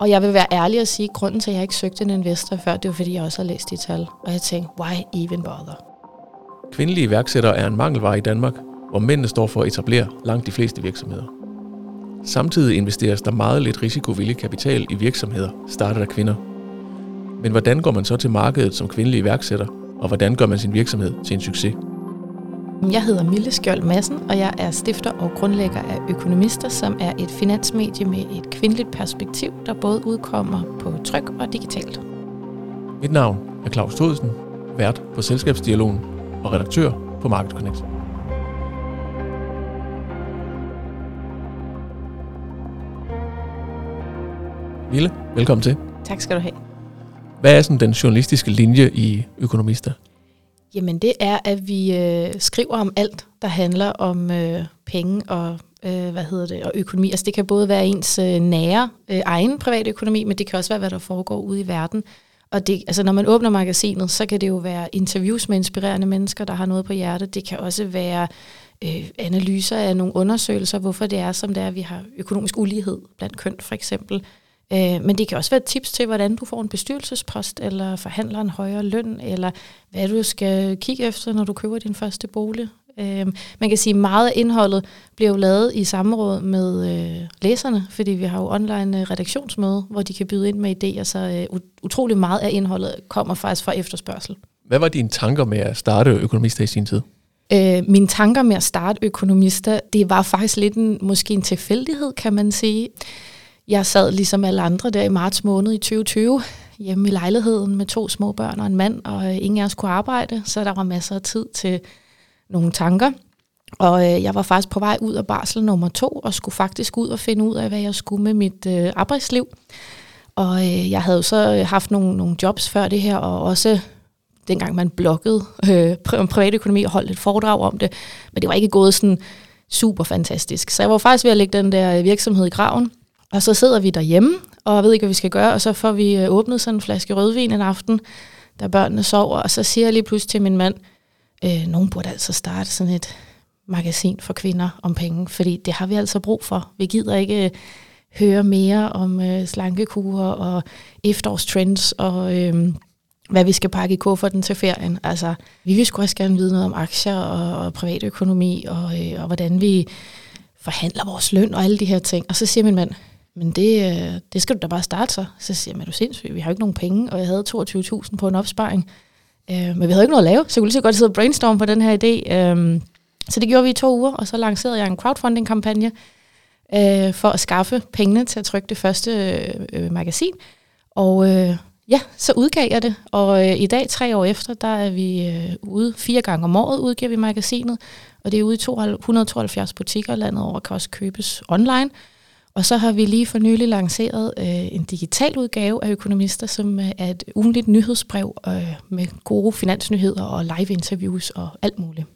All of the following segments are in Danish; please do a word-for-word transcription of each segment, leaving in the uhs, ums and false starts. Og jeg vil være ærlig og sige, at grunden til, at jeg ikke søgte en investor før, det var, fordi jeg også har læst de tal. Og jeg tænkte, why even bother? Kvindelige iværksættere er en mangelvare i Danmark, hvor mændene står for at etablere langt de fleste virksomheder. Samtidig investeres der meget lidt risikovillig kapital i virksomheder, startet af kvinder. Men hvordan går man så til markedet som kvindelig iværksætter, og hvordan gør man sin virksomhed til en succes? Jeg hedder Mille Skjold Madsen, og jeg er stifter og grundlægger af Økonomista, som er et finansmedie med et kvindeligt perspektiv, der både udkommer på tryk og digitalt. Mit navn er Claus Todesen, vært på Selskabsdialogen og redaktør på Market Connect. Mille, velkommen til. Tak skal du have. Hvad er sådan den journalistiske linje i Økonomista? Jamen det er, at vi øh, skriver om alt, der handler om øh, penge og, øh, hvad hedder det, og økonomi. Altså det kan både være ens øh, nære, øh, egen private økonomi, men det kan også være, hvad der foregår ude i verden. Og det, altså, når man åbner magasinet, så kan det jo være interviews med inspirerende mennesker, der har noget på hjertet. Det kan også være øh, analyser af nogle undersøgelser, hvorfor det er, som det er, at vi har økonomisk ulighed blandt køn for eksempel. Men det kan også være tips til, hvordan du får en bestyrelsespost, eller forhandler en højere løn, eller hvad du skal kigge efter, når du køber din første bolig. Man kan sige, at meget af indholdet bliver jo lavet i samråd med læserne, fordi vi har jo online redaktionsmøde, hvor de kan byde ind med idéer, så utrolig meget af indholdet kommer faktisk fra efterspørgsel. Hvad var dine tanker med at starte Økonomista i sin tid? Øh, mine tanker med at starte Økonomista, det var faktisk lidt en, måske en tilfældighed, kan man sige. Jeg sad ligesom alle andre der i marts måned i tyve tyve hjemme i lejligheden med to små børn og en mand, og ingen af os kunne arbejde, så der var masser af tid til nogle tanker. Og jeg var faktisk på vej ud af barsel nummer to og skulle faktisk ud og finde ud af, hvad jeg skulle med mit arbejdsliv. Og jeg havde så haft nogle, nogle jobs før det her, og også dengang man bloggede om privatøkonomi og holdt et foredrag om det, men det var ikke gået sådan super fantastisk. Så jeg var faktisk ved at lægge den der virksomhed i graven. Og så sidder vi derhjemme, og ved ikke, hvad vi skal gøre, og så får vi åbnet sådan en flaske rødvin en aften, da børnene sover, og så siger jeg lige pludselig til min mand, øh, nogen burde altså starte sådan et magasin for kvinder om penge, fordi det har vi altså brug for. Vi gider ikke høre mere om øh, slankekurer og efterårstrends og øh, hvad vi skal pakke i kufferten til ferien. Altså, vi vil sgu også gerne vide noget om aktier og, og privatøkonomi, og, øh, og hvordan vi forhandler vores løn og alle de her ting. Og så siger min mand, men det, det skal du da bare starte så. Så siger jeg, men du er sindssyg, vi har jo ikke nogen penge, og jeg havde toogtyve tusind på en opsparing. Øh, men vi havde ikke noget at lave, så jeg kunne lige så godt sidde og brainstorme på den her idé. Øh, så det gjorde vi i to uger, og så lancerede jeg en crowdfunding-kampagne øh, for at skaffe pengene til at trykke det første øh, magasin. Og øh, ja, så udgav jeg det, og øh, i dag, tre år efter, der er vi øh, ude fire gange om året, udgiver vi magasinet, og det er ude i et hundrede og tooghalvfjerds butikker landet over, kan også købes online. Og så har vi lige for nylig lanceret øh, en digital udgave af Økonomister, som øh, er et ugentligt nyhedsbrev øh, med gode finansnyheder og live interviews og alt muligt.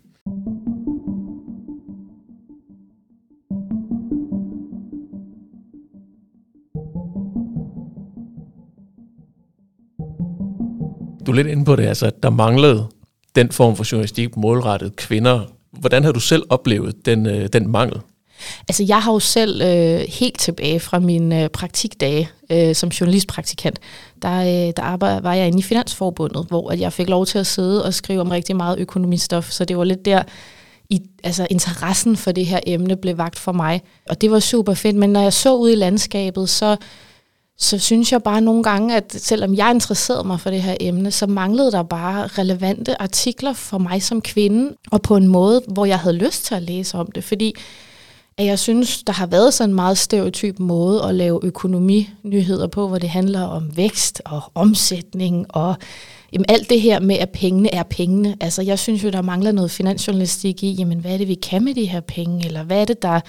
Du er lidt inde på det, altså, der manglede den form for journalistik målrettet kvinder. Hvordan har du selv oplevet den, øh, den mangel? Altså, jeg har jo selv øh, helt tilbage fra mine øh, praktikdage øh, som journalistpraktikant, der, øh, der arbejde, var jeg inde i Finansforbundet, hvor at jeg fik lov til at sidde og skrive om rigtig meget økonomistof, så det var lidt der, i, altså interessen for det her emne blev vakt for mig, og det var super fedt, men når jeg så ud i landskabet, så, så synes jeg bare nogle gange, at selvom jeg interesserede mig for det her emne, så manglede der bare relevante artikler for mig som kvinde, og på en måde, hvor jeg havde lyst til at læse om det, fordi at jeg synes, der har været sådan en meget stereotyp måde at lave økonominyheder på, hvor det handler om vækst og omsætning og jamen, alt det her med, at pengene er pengene. Altså, jeg synes jo, der mangler noget finansjournalistik i, jamen, hvad er det, vi kan med de her penge, eller hvad er det, der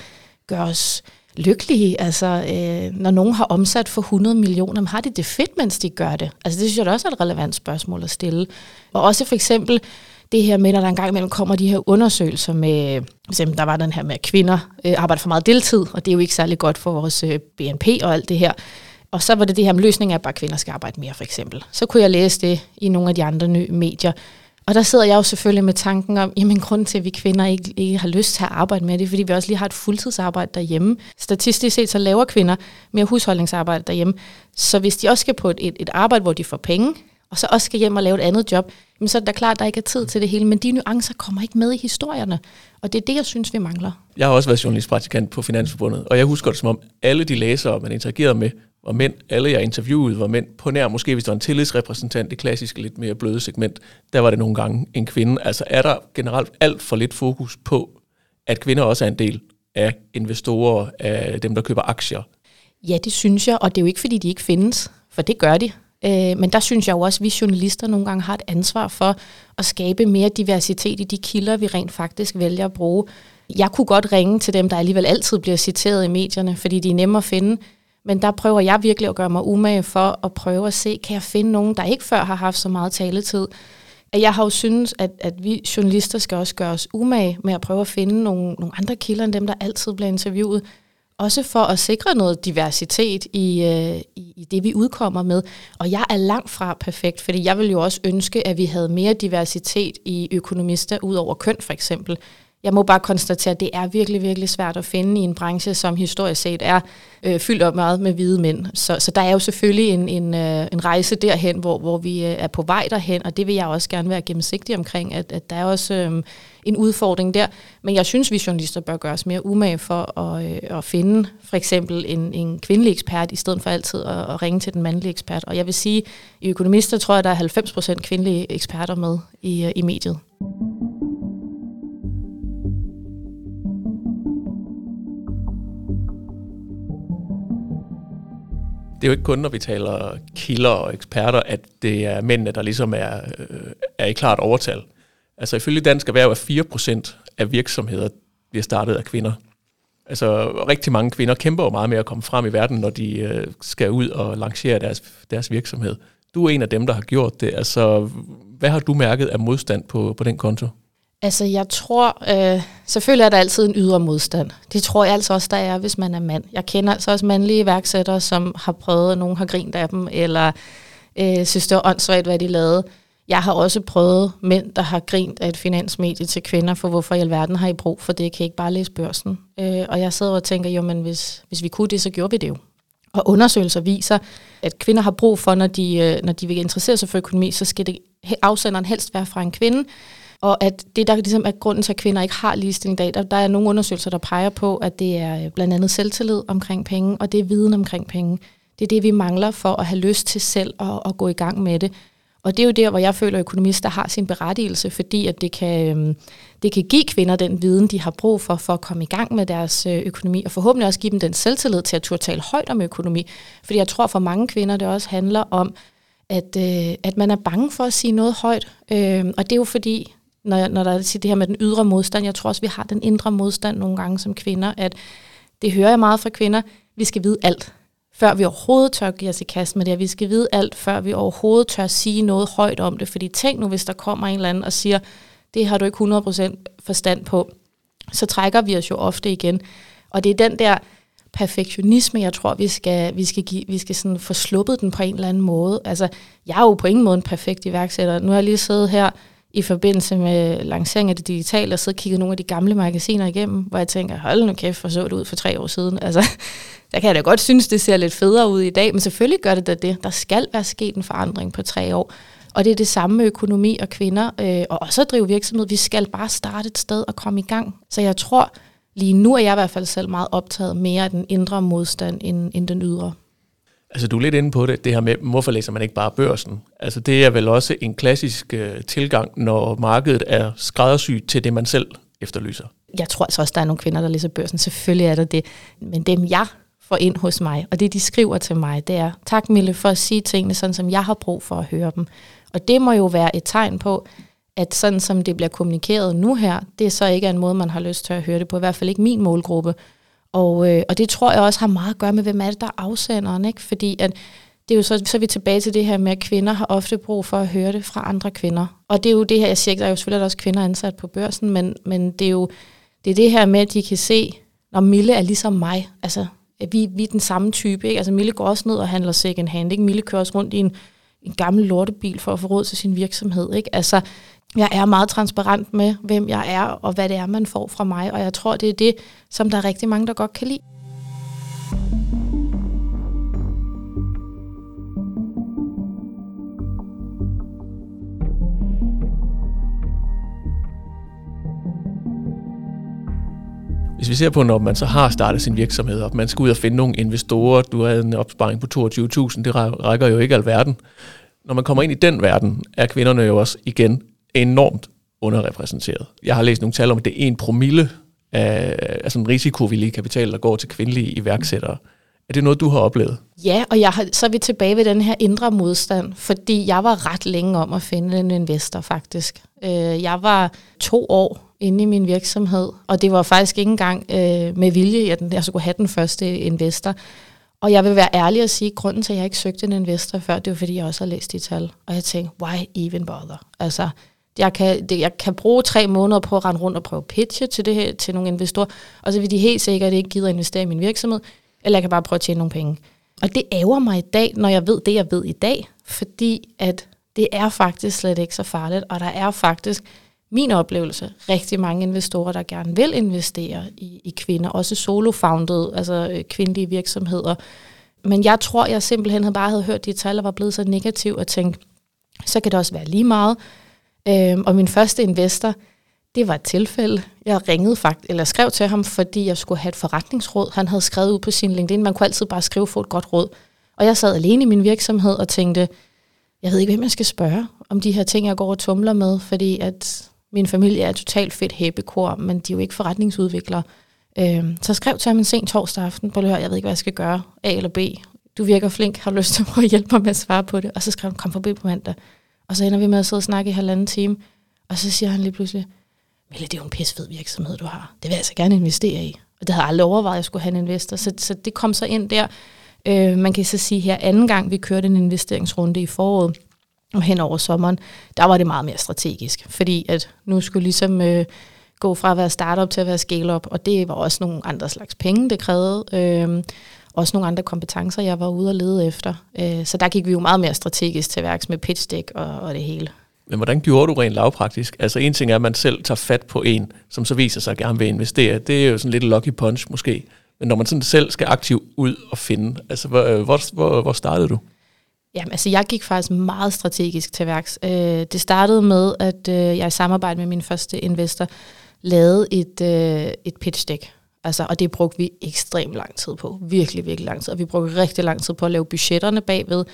gør os lykkelige? Altså, øh, når nogen har omsat for hundrede millioner, har de det fedt, mens de gør det? Altså, det synes jeg også er et relevant spørgsmål at stille. Og også for eksempel det her med, når der engang imellem kommer de her undersøgelser med, eksempel, der var den her med, at kvinder øh, arbejder for meget deltid, og det er jo ikke særlig godt for vores øh, B N P og alt det her. Og så var det det her med løsningen af, at bare kvinder skal arbejde mere, for eksempel. Så kunne jeg læse det i nogle af de andre nye medier. Og der sidder jeg jo selvfølgelig med tanken om, jamen grunden til, at vi kvinder ikke, ikke har lyst til at arbejde med det, fordi vi også lige har et fuldtidsarbejde derhjemme. Statistisk set så laver kvinder mere husholdningsarbejde derhjemme. Så hvis de også skal på et, et arbejde, hvor de får penge, og så også skal hjem og lave et andet job, jamen så er det da klart, at der ikke er tid til det hele. Men de nuancer kommer ikke med i historierne, og det er det, jeg synes, vi mangler. Jeg har også været journalistpraktikant på Finansforbundet, og jeg husker det, som om alle de læsere, man interagerede med, var mænd. Alle jeg interviewede var mænd på nær, måske hvis der var en tillidsrepræsentant, det klassiske lidt mere bløde segment, der var det nogle gange en kvinde. Altså er der generelt alt for lidt fokus på, at kvinder også er en del af investorer, af dem, der køber aktier? Ja, det synes jeg, og det er jo ikke, fordi de ikke findes, for det gør de. Men der synes jeg jo også, at vi journalister nogle gange har et ansvar for at skabe mere diversitet i de kilder, vi rent faktisk vælger at bruge. Jeg kunne godt ringe til dem, der alligevel altid bliver citeret i medierne, fordi de er nemme at finde. Men der prøver jeg virkelig at gøre mig umage for at prøve at se, kan jeg finde nogen, der ikke før har haft så meget taletid. Jeg har jo syntes, at, at vi journalister skal også gøre os umage med at prøve at finde nogle, nogle andre kilder end dem, der altid bliver interviewet. Også for at sikre noget diversitet i, øh, i det, vi udkommer med. Og jeg er langt fra perfekt, fordi jeg ville jo også ønske, at vi havde mere diversitet i Økonomista, ud over køn for eksempel. Jeg må bare konstatere, at det er virkelig, virkelig svært at finde i en branche, som historisk set er øh, fyldt op meget med hvide mænd. Så, så der er jo selvfølgelig en, en, øh, en rejse derhen, hvor, hvor vi øh, er på vej derhen, og det vil jeg også gerne være gennemsigtig omkring, at, at der er også øh, en udfordring der. Men jeg synes, vi journalister bør gøre os mere umage for at, øh, at finde for eksempel en, en kvindelig ekspert, i stedet for altid at, at ringe til den mandlige ekspert. Og jeg vil sige, at i Økonomister tror jeg, der er halvfems procent kvindelige eksperter med i, øh, i mediet. Det er jo ikke kun, når vi taler kilder og eksperter, at det er mændene, der ligesom er, øh, er i klart overtal. Altså ifølge Dansk Erhverv er fire procent af virksomheder bliver startet af kvinder. Altså rigtig mange kvinder kæmper jo meget med at komme frem i verden, når de øh, skal ud og lancere deres, deres virksomhed. Du er en af dem, der har gjort det. Altså hvad har du mærket af modstand på, på den konto? Altså jeg tror, øh, selvfølgelig er der altid en ydre modstand. Det tror jeg altså også, der er, hvis man er mand. Jeg kender altså også mandlige iværksættere, som har prøvet, at nogen har grint af dem, eller øh, synes, det var åndssvagt, hvad de lavede. Jeg har også prøvet mænd, der har grint af et finansmedie til kvinder, for hvorfor i alverden har I brug for det? Kan I ikke bare læse Børsen? Øh, og jeg sidder og tænker, jo, men hvis, hvis vi kunne det, så gjorde vi det jo. Og undersøgelser viser, at kvinder har brug for, når de, når de vil interessere sig for økonomi, så skal det afsenderen helst være fra en kvinde. Og at det, der ligesom er grunden til, at kvinder ikke har ligestilling i dag, der, der er nogle undersøgelser, der peger på, at det er blandt andet selvtillid omkring penge, og det er viden omkring penge. Det er det, vi mangler for at have lyst til selv at, at gå i gang med det. Og det er jo der, hvor jeg føler, at Økonomister har sin berettigelse, fordi at det kan, det kan give kvinder den viden, de har brug for, for at komme i gang med deres økonomi, og forhåbentlig også give dem den selvtillid til at turde tale højt om økonomi. Fordi jeg tror, for mange kvinder, det også handler om, at, at man er bange for at sige noget højt. Og det er jo fordi... Når, når der er det her med den ydre modstand, jeg tror også, vi har den indre modstand nogle gange som kvinder, at det hører jeg meget fra kvinder, vi skal vide alt, før vi overhovedet tør give os i kast med det, vi skal vide alt, før vi overhovedet tør sige noget højt om det, fordi tænk nu, hvis der kommer en eller anden og siger, det har du ikke hundrede procent forstand på, så trækker vi os jo ofte igen, og det er den der perfektionisme, jeg tror, vi skal, vi skal, give, vi skal sådan få sluppet den på en eller anden måde. Altså, jeg er jo på ingen måde en perfekt iværksætter, nu har jeg lige siddet her, i forbindelse med lancering af det digitale, og så kiggede nogle af de gamle magasiner igennem, hvor jeg tænker, hold nu kæft, hvor så det ud for tre år siden. Altså, der kan jeg da godt synes, det ser lidt federe ud i dag, men selvfølgelig gør det da det. Der skal være sket en forandring på tre år. Og det er det samme med økonomi og kvinder, øh, og også at drive virksomhed. Vi skal bare starte et sted og komme i gang. Så jeg tror, lige nu er jeg i hvert fald selv meget optaget mere af den indre modstand, end, end den ydre. Altså, du er lidt inde på det, det her med, hvorfor læser man ikke bare Børsen? Altså, det er vel også en klassisk øh, tilgang, når markedet er skræddersyet til det, man selv efterlyser. Jeg tror altså også, der er nogle kvinder, der læser Børsen. Selvfølgelig er der det. Men dem, jeg får ind hos mig, og det, de skriver til mig, det er, tak Mille, for at sige tingene, sådan som jeg har brug for at høre dem. Og det må jo være et tegn på, at sådan som det bliver kommunikeret nu her, det er så ikke en måde, man har lyst til at høre det på. I hvert fald ikke min målgruppe. Og, øh, og det tror jeg også har meget at gøre med, hvem er det, der er afsenderen, ikke? Fordi at det er jo så, så er vi tilbage til det her med, at kvinder har ofte brug for at høre det fra andre kvinder. Og det er jo det her, jeg siger ikke, der er jo selvfølgelig også kvinder ansat på Børsen, men, men det er jo det, er det her med, at de kan se, når Mille er ligesom mig, altså vi, vi er den samme type, ikke? Altså Mille går også ned og handler second hand, ikke? Mille kører også rundt i en, en gammel lortebil for at få råd til sin virksomhed, ikke? Altså, jeg er meget transparent med, hvem jeg er, og hvad det er, man får fra mig, og jeg tror, det er det, som der er rigtig mange, der godt kan lide. Hvis vi ser på, når man så har startet sin virksomhed, og man skal ud og finde nogle investorer, du havde en opsparing på toogtyve tusind, det rækker jo ikke alverden. Når man kommer ind i den verden, er kvinderne jo også igen enormt underrepræsenteret. Jeg har læst nogle tal om, at det er en promille af, af sådan risikovillig kapital, der går til kvindelige iværksættere. Er det noget, du har oplevet? Ja, og jeg har, så er vi tilbage ved den her indre modstand, fordi jeg var ret længe om at finde en investor, faktisk. Jeg var to år inde i min virksomhed, og det var faktisk ikke engang øh, med vilje, at jeg skulle have den første investor. Og jeg vil være ærlig og sige, at grunden til, at jeg ikke søgte en investor før, det var, fordi jeg også har læst de tal. Og jeg tænkte, why even bother? Altså, jeg kan, det, jeg kan bruge tre måneder på at rende rundt og prøve pitche til det her, til nogle investorer, og så vil de helt sikkert ikke gider at investere i min virksomhed, eller jeg kan bare prøve at tjene nogle penge. Og det ærger mig i dag, når jeg ved det, jeg ved i dag, fordi at det er faktisk slet ikke så farligt, og der er faktisk min oplevelse, rigtig mange investorer, der gerne vil investere i, i kvinder, også solo-founded, altså kvindelige virksomheder. Men jeg tror, jeg simpelthen bare havde hørt de tal, og var blevet så negativ og tænkte, så kan det også være lige meget. Øhm, og min første investor, det var et tilfælde. Jeg ringede faktisk, eller skrev til ham, fordi jeg skulle have et forretningsråd. Han havde skrevet ud på sin LinkedIn, man kunne altid bare skrive for et godt råd. Og jeg sad alene i min virksomhed og tænkte, jeg ved ikke, hvem jeg skal spørge om de her ting, jeg går og tumler med, fordi at min familie er totalt fedt hæppekor, men de er jo ikke forretningsudviklere. Øhm, så skrev til ham en sen torsdag aften, på løbet, jeg ved ikke, hvad jeg skal gøre, A eller B. Du virker flink, har lyst til at hjælpe mig med at svare på det. Og så skrev han, kom forbi på mandag. Og så ender vi med at sidde og snakke i halvanden time. Og så siger han lige pludselig, Mille, det er jo en pissefed virksomhed, du har. Det vil jeg altså gerne investere i. Og det havde jeg aldrig overvejet, at jeg skulle have en investor. Så, så det kom så ind der. Øh, man kan så sige her, anden gang vi kørte en investeringsrunde i foråret, og hen over sommeren, der var det meget mere strategisk, fordi at nu skulle ligesom øh, gå fra at være startup til at være scale-up, og det var også nogle andre slags penge, det krævede. Øh, også nogle andre kompetencer, jeg var ude og lede efter. Øh, så der gik vi jo meget mere strategisk til værks med pitch deck og, og det hele. Men hvordan gjorde du rent lavpraktisk? Altså en ting er, at man selv tager fat på en, som så viser sig at gerne vil investere. Det er jo sådan lidt lucky punch måske. Men når man sådan selv skal aktivt ud og finde, altså hvor, hvor, hvor, hvor startede du? Jamen, altså jeg gik faktisk meget strategisk til værks. Øh, det startede med, at øh, jeg i samarbejde med min første investor lavede et, øh, et pitch deck. Altså, og det brugte vi ekstremt lang tid på. Virkelig, virkelig lang tid. Og vi brugte rigtig lang tid på at lave budgetterne bagved.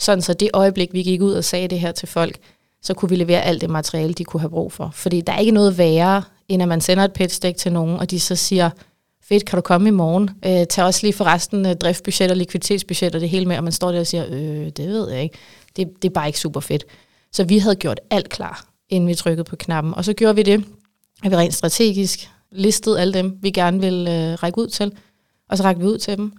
Sådan så det øjeblik, vi gik ud og sagde det her til folk, så kunne vi levere alt det materiale, de kunne have brug for. Fordi der er ikke noget værre, end at man sender et pitch deck til nogen, og de så siger, fedt, kan du komme i morgen? Øh, tag også lige forresten øh, driftbudget og likviditetsbudget og det hele med, og man står der og siger, øh, det ved jeg ikke. Det, det er bare ikke super fedt. Så vi havde gjort alt klar, inden vi trykkede på knappen. Og så gjorde vi det, at vi rent strategisk listede alle dem, vi gerne ville øh, række ud til, og så rækkede vi ud til dem.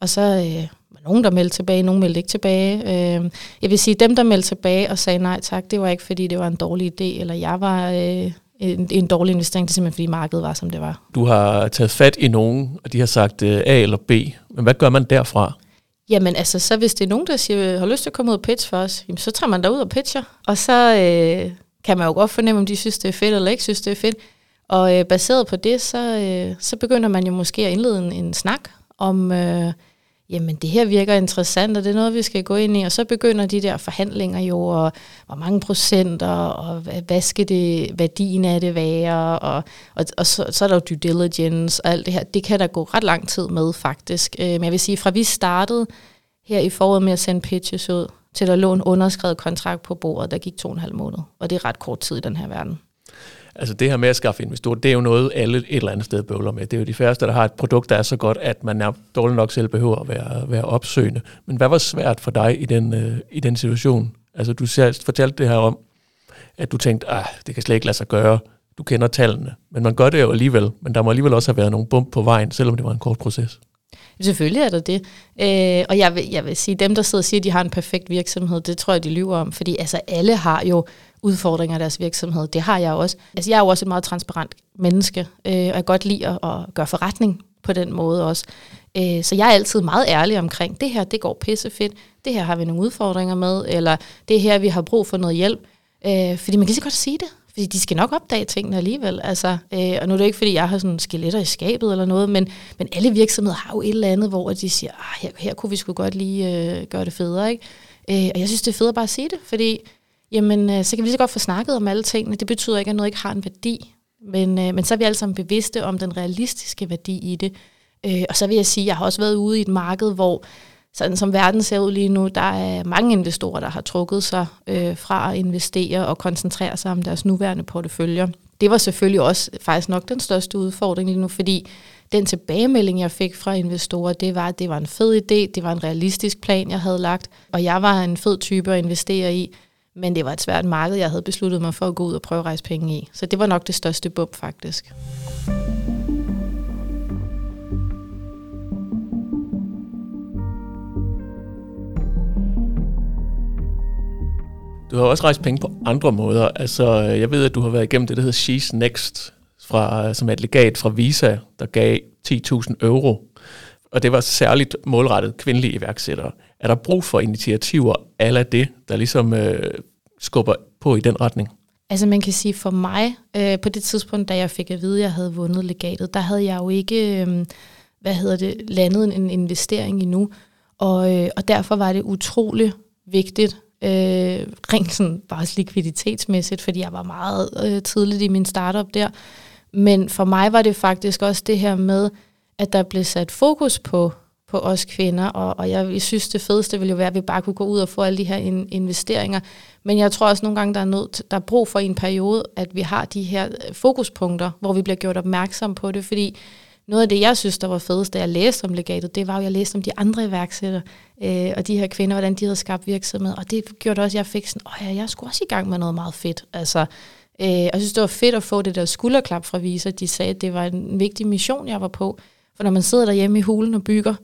Og så øh, var nogen, der meldte tilbage, nogen meldte ikke tilbage. Øh, jeg vil sige, dem, der meldte tilbage og sagde nej tak, det var ikke, fordi det var en dårlig idé, eller jeg var Øh, En, en dårlig investering, det er simpelthen, fordi markedet var, som det var. Du har taget fat i nogen, og de har sagt uh, A eller B. Men hvad gør man derfra? Jamen altså, så hvis det er nogen, der siger, har lyst til at komme ud og pitch for os, jamen, så tager man derud og pitcher. Og så øh, kan man jo godt fornemme, om de synes, det er fedt eller ikke synes, det er fedt. Og øh, baseret på det, så, øh, så begynder man jo måske at indlede en, en snak om, øh, jamen det her virker interessant, og det er noget, vi skal gå ind i. Og så begynder de der forhandlinger jo, og hvor mange procenter, og hvad skal det, værdien af det være, og, og, og så, så er der jo due diligence og alt det her. Det kan der gå ret lang tid med, faktisk. Men jeg vil sige, fra vi startede her i foråret med at sende pitches ud, til der lå en underskrevet kontrakt på bordet, der gik to og en halv måned. Og det er ret kort tid i den her verden. Altså det her med at skaffe investorer, det er jo noget, alle et eller andet sted bøvler med. Det er jo de færreste, der har et produkt, der er så godt, at man er dårlig nok selv behøver at være, være opsøgende. Men hvad var svært for dig i den, øh, i den situation? Altså du fortalte det her om, at du tænkte, ah, det kan slet ikke lade sig gøre. Du kender tallene. Men man gør det jo alligevel. Men der må alligevel også have været nogle bump på vejen, selvom det var en kort proces. Selvfølgelig er der det. Øh, og jeg vil, jeg vil sige, dem der sidder og siger, at de har en perfekt virksomhed, det tror jeg, de lyver om. Fordi altså alle har jo udfordringer i deres virksomhed. Det har jeg også. Altså jeg er jo også et meget transparent menneske, øh, og jeg kan godt lide at, at gøre forretning på den måde også. Så jeg er altid meget ærlig omkring, det her, det går pissefedt, det her har vi nogle udfordringer med, eller det her, vi har brug for noget hjælp. Fordi man kan lige så godt sige det, fordi de skal nok opdage tingene alligevel. Altså, og nu er det ikke, fordi jeg har sådan skeletter i skabet eller noget, men, men alle virksomheder har jo et eller andet, hvor de siger, her, her kunne vi sgu godt lige gøre det federe, ikke? Og jeg synes, det er federe bare at sige det, fordi jamen, så kan vi lige så godt få snakket om alle tingene. Det betyder ikke, at noget ikke har en værdi, men, men så er vi alle sammen bevidste om den realistiske værdi i det. Øh, og så vil jeg sige, at jeg har også været ude i et marked, hvor sådan som verden ser ud lige nu, der er mange investorer, der har trukket sig øh, fra at investere og koncentrere sig om deres nuværende porteføljer. Det var selvfølgelig også faktisk nok den største udfordring lige nu, fordi den tilbagemelding, jeg fik fra investorer, det var, at det var en fed idé, det var en realistisk plan, jeg havde lagt, og jeg var en fed type at investere i, men det var et svært marked, jeg havde besluttet mig for at gå ud og prøve at rejse penge i. Så det var nok det største bump faktisk. Du har også rejst penge på andre måder. Altså, jeg ved, at du har været igennem det, der hedder She's Next, fra, som er et legat fra Visa, der gav ti tusind euro. Og det var særligt målrettet kvindelige iværksættere. Er der brug for initiativer a la det, der ligesom øh, skubber på i den retning? Altså man kan sige, for mig, øh, på det tidspunkt, da jeg fik at vide, at jeg havde vundet legatet, der havde jeg jo ikke øh, hvad hedder det, landet en investering endnu. Og, øh, og derfor var det utrolig vigtigt, Øh, rent sådan bare også likviditetsmæssigt, fordi jeg var meget øh, tidligt i min startup der. Men for mig var det faktisk også det her med, at der blev sat fokus på, på os kvinder, og, og jeg synes, det fedeste ville jo være, at vi bare kunne gå ud og få alle de her in- investeringer. Men jeg tror også nogle gange, der er, nødt, der er brug for i en periode, at vi har de her fokuspunkter, hvor vi bliver gjort opmærksom på det, fordi noget af det, jeg synes, der var fedest, da jeg læste om legatet, det var jo, at jeg læste om de andre iværksættere øh, og de her kvinder, hvordan de havde skabt virksomhed. Og det gjorde også, at jeg fik sådan, åh ja, jeg skulle også i gang med noget meget fedt. Altså, øh, og jeg synes, det var fedt at få det der skulderklap fra Visa. De sagde, at det var en vigtig mission, jeg var på. For når man sidder derhjemme i hulen og bygger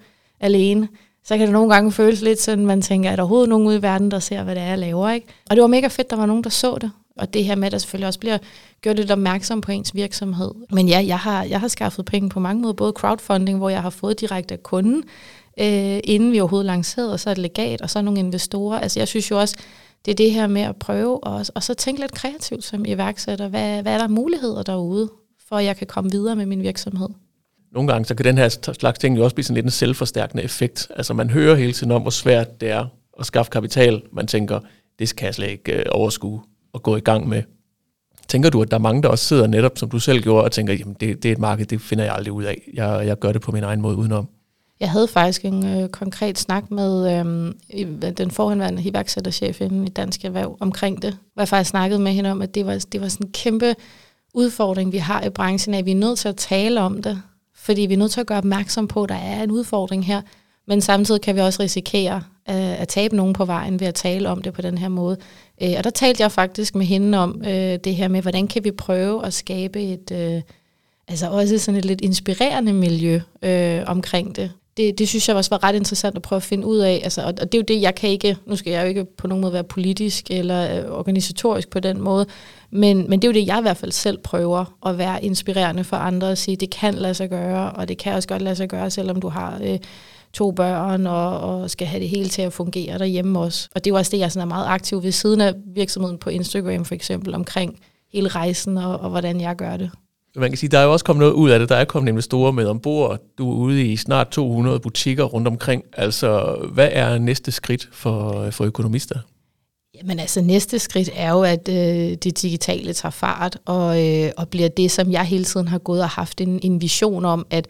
alene, så kan det nogle gange føles lidt sådan, man tænker, er der overhovedet nogen ude i verden, der ser, hvad det er, jeg laver, ikke? Og det var mega fedt, der var nogen, der så det. Og det her med, at der selvfølgelig også bliver gjort lidt opmærksom på ens virksomhed. Men ja, jeg har, jeg har skaffet penge på mange måder. Både crowdfunding, hvor jeg har fået direkte af kunden, øh, inden vi overhovedet lancerede, og så et legat, og så nogle investorer. Altså jeg synes jo også, det er det her med at prøve, og, og så tænke lidt kreativt som iværksætter. Hvad, hvad er der muligheder derude, for at jeg kan komme videre med min virksomhed? Nogle gange, så kan den her slags ting jo også blive sådan lidt en selvforstærkende effekt. Altså man hører hele tiden om, hvor svært det er at skaffe kapital. Man tænker, det kan jeg slet ikke øh, overskue at gå i gang med. Tænker du, at der er mange, der også sidder netop, som du selv gjorde, og tænker, jamen det, det er et marked, det finder jeg aldrig ud af. Jeg, jeg gør det på min egen måde udenom. Jeg havde faktisk en øh, konkret snak med øh, den forhenværende iværksætterchef i Dansk Erhverv omkring det, hvor jeg faktisk snakkede med hende om, at det var, det var sådan en kæmpe udfordring, vi har i branchen, at vi er nødt til at tale om det, fordi vi er nødt til at gøre opmærksom på, at der er en udfordring her, men samtidig kan vi også risikere øh, at tabe nogen på vejen ved at tale om det på den her måde. Øh, og der talte jeg faktisk med hende om øh, det her med, hvordan kan vi prøve at skabe et, øh, altså også sådan et lidt inspirerende miljø øh, omkring det. det. Det synes jeg også var ret interessant at prøve at finde ud af, altså, og, og det er jo det, jeg kan ikke, nu skal jeg jo ikke på nogen måde være politisk eller øh, organisatorisk på den måde, men, men det er jo det, jeg i hvert fald selv prøver at være inspirerende for andre og sige, det kan lade sig gøre, og det kan også godt lade sig gøre, selvom du har Øh, to børn og, og skal have det hele til at fungere derhjemme også. Og det er jo også det, jeg sådan er meget aktiv ved siden af virksomheden på Instagram for eksempel, omkring hele rejsen og, og hvordan jeg gør det. Man kan sige, der er jo også kommet noget ud af det. Der er kommet investorer med ombord. Du er ude i snart to hundrede butikker rundt omkring. Altså, hvad er næste skridt for, for Økonomister? Jamen altså, næste skridt er jo, at øh, det digitale tager fart og, øh, og bliver det, som jeg hele tiden har gået og haft en, en vision om, at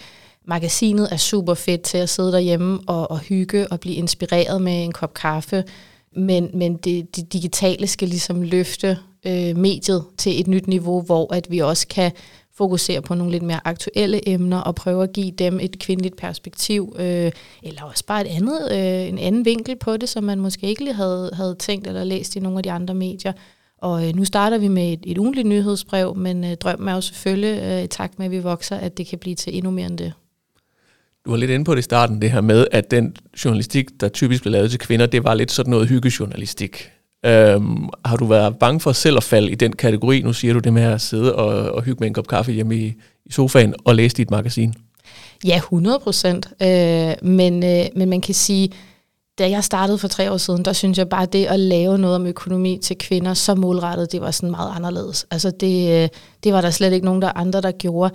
magasinet er super fedt til at sidde derhjemme og, og hygge og blive inspireret med en kop kaffe, men, men det, det digitale skal ligesom løfte øh, mediet til et nyt niveau, hvor at vi også kan fokusere på nogle lidt mere aktuelle emner og prøve at give dem et kvindeligt perspektiv, øh, eller også bare et andet, øh, en anden vinkel på det, som man måske ikke lige havde, havde tænkt eller læst i nogle af de andre medier. Og øh, nu starter vi med et, et ugentligt nyhedsbrev, men øh, drømmen er jo selvfølgelig øh, i takt med, at vi vokser, at det kan blive til endnu mere end det. Du var lidt inde på det i starten, det her med, at den journalistik, der typisk blev lavet til kvinder, det var lidt sådan noget hyggejournalistik. Øhm, har du været bange for selv at falde i den kategori? Nu siger du det med at sidde og, og hygge med en kop kaffe hjemme i, i sofaen og læse dit magasin. Ja, hundrede procent. Øh, men, øh, men man kan sige, da jeg startede for tre år siden, der synes jeg bare, at det at lave noget om økonomi til kvinder så målrettet, det var sådan meget anderledes. Altså det, det var der slet ikke nogen der andre, der gjorde.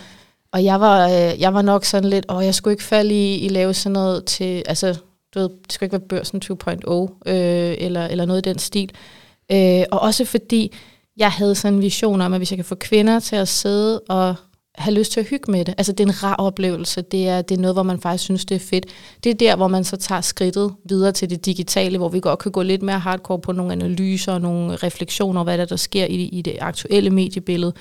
Og jeg var, jeg var nok sådan lidt, åh, jeg skulle ikke falde i, i lave sådan noget til, altså du ved, det skulle ikke være børsen to punkt nul øh, eller, eller noget i den stil. Øh, og også fordi jeg havde sådan en vision om, at hvis jeg kan få kvinder til at sidde og have lyst til at hygge med det. Altså, det er en rar oplevelse. Det er, det er noget, hvor man faktisk synes, det er fedt. Det er der, hvor man så tager skridtet videre til det digitale, hvor vi godt kan gå lidt mere hardcore på nogle analyser og nogle refleksioner, hvad der, der sker i, i det aktuelle mediebillede.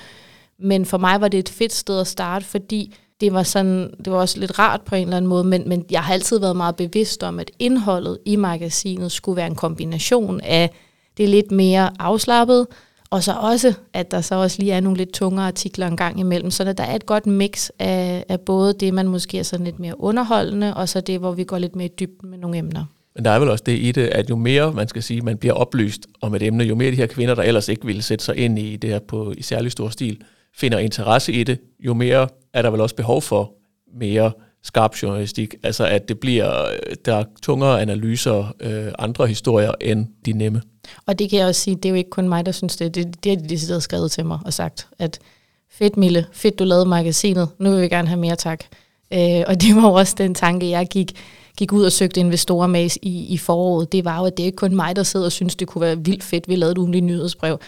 Men for mig var det et fedt sted at starte, fordi det var, sådan, det var også lidt rart på en eller anden måde, men, men jeg har altid været meget bevidst om, at indholdet i magasinet skulle være en kombination af det lidt mere afslappet, og så også, at der så også lige er nogle lidt tungere artikler en gang imellem, så der er et godt mix af, af både det, man måske er sådan lidt mere underholdende, og så det, hvor vi går lidt mere i dybden med nogle emner. Men der er vel også det i det, at jo mere man skal sige, man bliver oplyst om et emne, jo mere de her kvinder, der ellers ikke ville sætte sig ind i det her på, i særlig stor stil, finder interesse i det, jo mere er der vel også behov for mere skarp journalistik, altså at det bliver der tungere analyser, øh, andre historier end de nemme. Og det kan jeg også sige, det er jo ikke kun mig, der synes det. Det, det har de decideret skrevet til mig og sagt, at fedt Mille, fedt du lavede magasinet, nu vil vi gerne have mere tak. Øh, og det var også den tanke, jeg gik, gik ud og søgte investorer med i, i foråret. Det var jo, at det er ikke kun mig, der sidder og synes, det kunne være vildt fedt, vi lavede et ugentligt nyhedsbrev.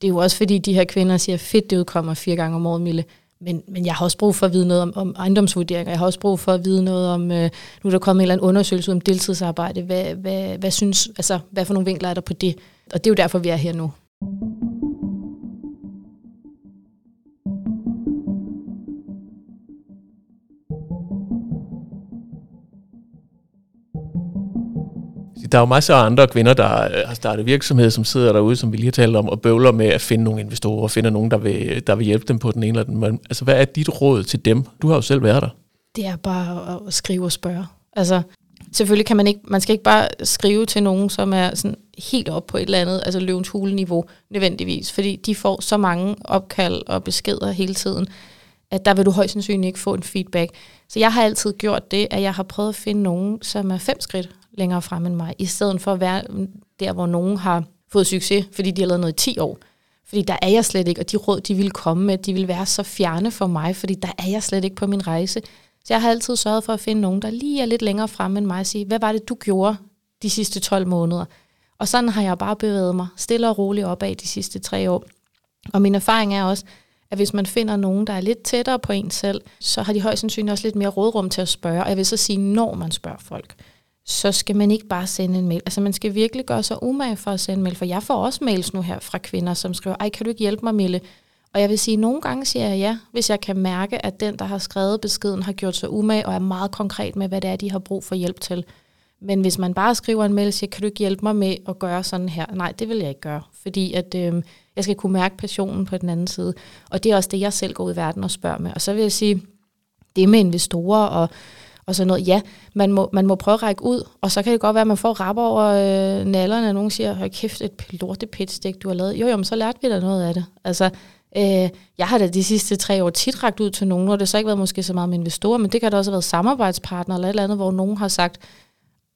Det er jo også fordi, de her kvinder siger, fedt det udkommer fire gange om året, Mille. Men, men jeg har også brug for at vide noget om, om ejendomsvurderinger. Jeg har også brug for at vide noget om, øh, nu er der kommet en eller anden undersøgelse ud om deltidsarbejde. Hvad, hvad, hvad, synes, altså, hvad for nogle vinkler er der på det? Og det er jo derfor, vi er her nu. Der er jo masser af andre kvinder, der har startet virksomheder, som sidder derude, som vi lige har talt om, og bøvler med at finde nogle investorer, og finder nogen, der vil, der vil hjælpe dem på den ene eller den. Altså, hvad er dit råd til dem? Du har jo selv været der. Det er bare at skrive og spørge. Altså, selvfølgelig kan man ikke, man skal ikke bare skrive til nogen, som er sådan helt op på et eller andet, altså løvens hule-niveau nødvendigvis, fordi de får så mange opkald og beskeder hele tiden, at der vil du højst sandsynligt ikke få en feedback. Så jeg har altid gjort det, at jeg har prøvet at finde nogen, som er fem skridt længere frem end mig, i stedet for at være der, hvor nogen har fået succes, fordi de har lavet noget i ti år. Fordi der er jeg slet ikke, og de råd, de ville komme med, de ville være så fjerne for mig, fordi der er jeg slet ikke på min rejse. Så jeg har altid sørget for at finde nogen, der lige er lidt længere frem end mig, og sige, hvad var det, du gjorde de sidste tolv måneder? Og sådan har jeg bare bevæget mig stille og roligt opad de sidste tre år. Og min erfaring er også, at hvis man finder nogen, der er lidt tættere på en selv, så har de højst sandsynligt også lidt mere rådrum til at spørge, og jeg vil så sige, når man spørger folk, så skal man ikke bare sende en mail. Altså man skal virkelig gøre sig umage for at sende en mail, for jeg får også mails nu her fra kvinder, som skriver, ej, kan du ikke hjælpe mig, Mille? Og jeg vil sige, at nogle gange siger jeg ja, hvis jeg kan mærke, at den, der har skrevet beskeden, har gjort sig umage og er meget konkret med, hvad det er, de har brug for hjælp til. Men hvis man bare skriver en mail og siger, kan du ikke hjælpe mig med at gøre sådan her? Nej, det vil jeg ikke gøre, fordi at, øh, jeg skal kunne mærke passionen på den anden side. Og det er også det, jeg selv går ud i verden og spørger med. Og så vil jeg sige, det med investorer og og sådan noget. Ja, man må, man må prøve at række ud, og så kan det godt være, at man får rap over øh, nallerne, og nogen siger, hold kæft, et lortet pitch-dæk, du har lavet. Jo, jo, men så lærte vi da noget af det. Altså, øh, jeg har da de sidste tre år tit rakt ud til nogen, og det har så ikke været måske så meget med investorer, men det kan da også have været samarbejdspartner eller et eller andet, hvor nogen har sagt,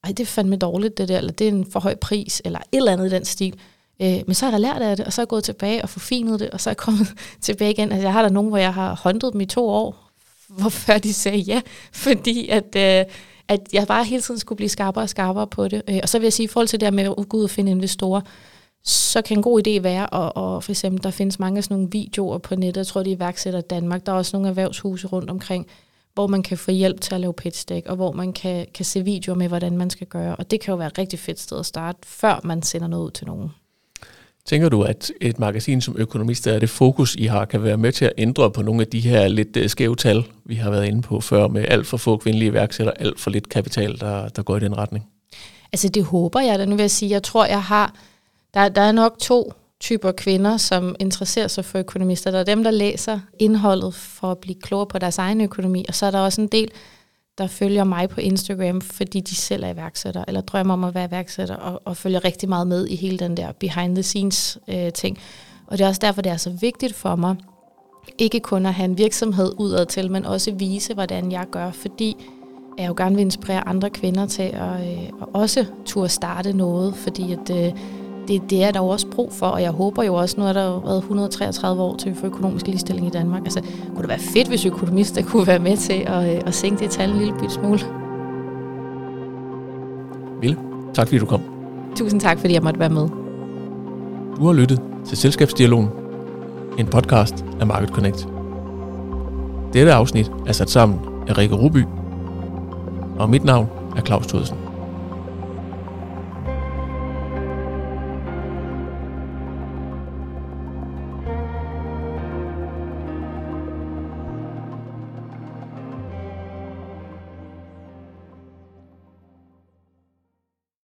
ej, det er fandme dårligt det der, eller det er en for høj pris, eller et eller andet i den stil. Øh, men så har jeg da lært af det, og så er jeg gået tilbage og forfinet det, og så er jeg kommet tilbage igen. Altså, jeg har da nogen, hvor jeg har håndtet dem i to år, hvorfor de sagde ja, fordi at, øh, at jeg bare hele tiden skulle blive skarpere og skarpere på det. Og så vil jeg sige, i forhold til det med at gå ud og finde investorer, så kan en god idé være, og, og for eksempel, der findes mange af sådan nogle videoer på nettet, jeg tror, de iværksætter Danmark, der er også nogle erhvervshuse rundt omkring, hvor man kan få hjælp til at lave pitch deck, og hvor man kan, kan se videoer med, hvordan man skal gøre, og det kan jo være et rigtig fedt sted at starte, før man sender noget ud til nogen. Tænker du, at et magasin som Økonomista, er det fokus, I har, kan være med til at ændre på nogle af de her lidt skæve tal, vi har været inde på før, med alt for få kvindelige iværksættere, alt for lidt kapital, der, der går i den retning? Altså det håber jeg da. Nu vil jeg sige, jeg tror, jeg har, der, der er nok to typer kvinder, som interesserer sig for Økonomista. Der er dem, der læser indholdet for at blive klogere på deres egen økonomi, og så er der også en del, der følger mig på Instagram, fordi de selv er iværksættere, eller drømmer om at være iværksætter, og, og følger rigtig meget med i hele den der behind the scenes øh, ting. Og det er også derfor, det er så vigtigt for mig, Ikke kun at have en virksomhed udad til, men også vise, hvordan jeg gør, fordi jeg jo gerne vil inspirere andre kvinder til at, øh, at også turde starte noget, fordi at, øh, det, det er der også brug for, og jeg håber jo også, nu er der jo været et hundrede og treogtredive år til vi får økonomisk ligestilling i Danmark. Altså, kunne det være fedt, hvis økonomister kunne være med til at, øh, at sænke det tal en lille bit smule. Mille, tak fordi du kom. Tusind tak, fordi jeg måtte være med. Du har lyttet til Selskabsdialogen, en podcast af Market Connect. Dette afsnit er sat sammen af Rikke Ruby, og mit navn er Claus Todesen.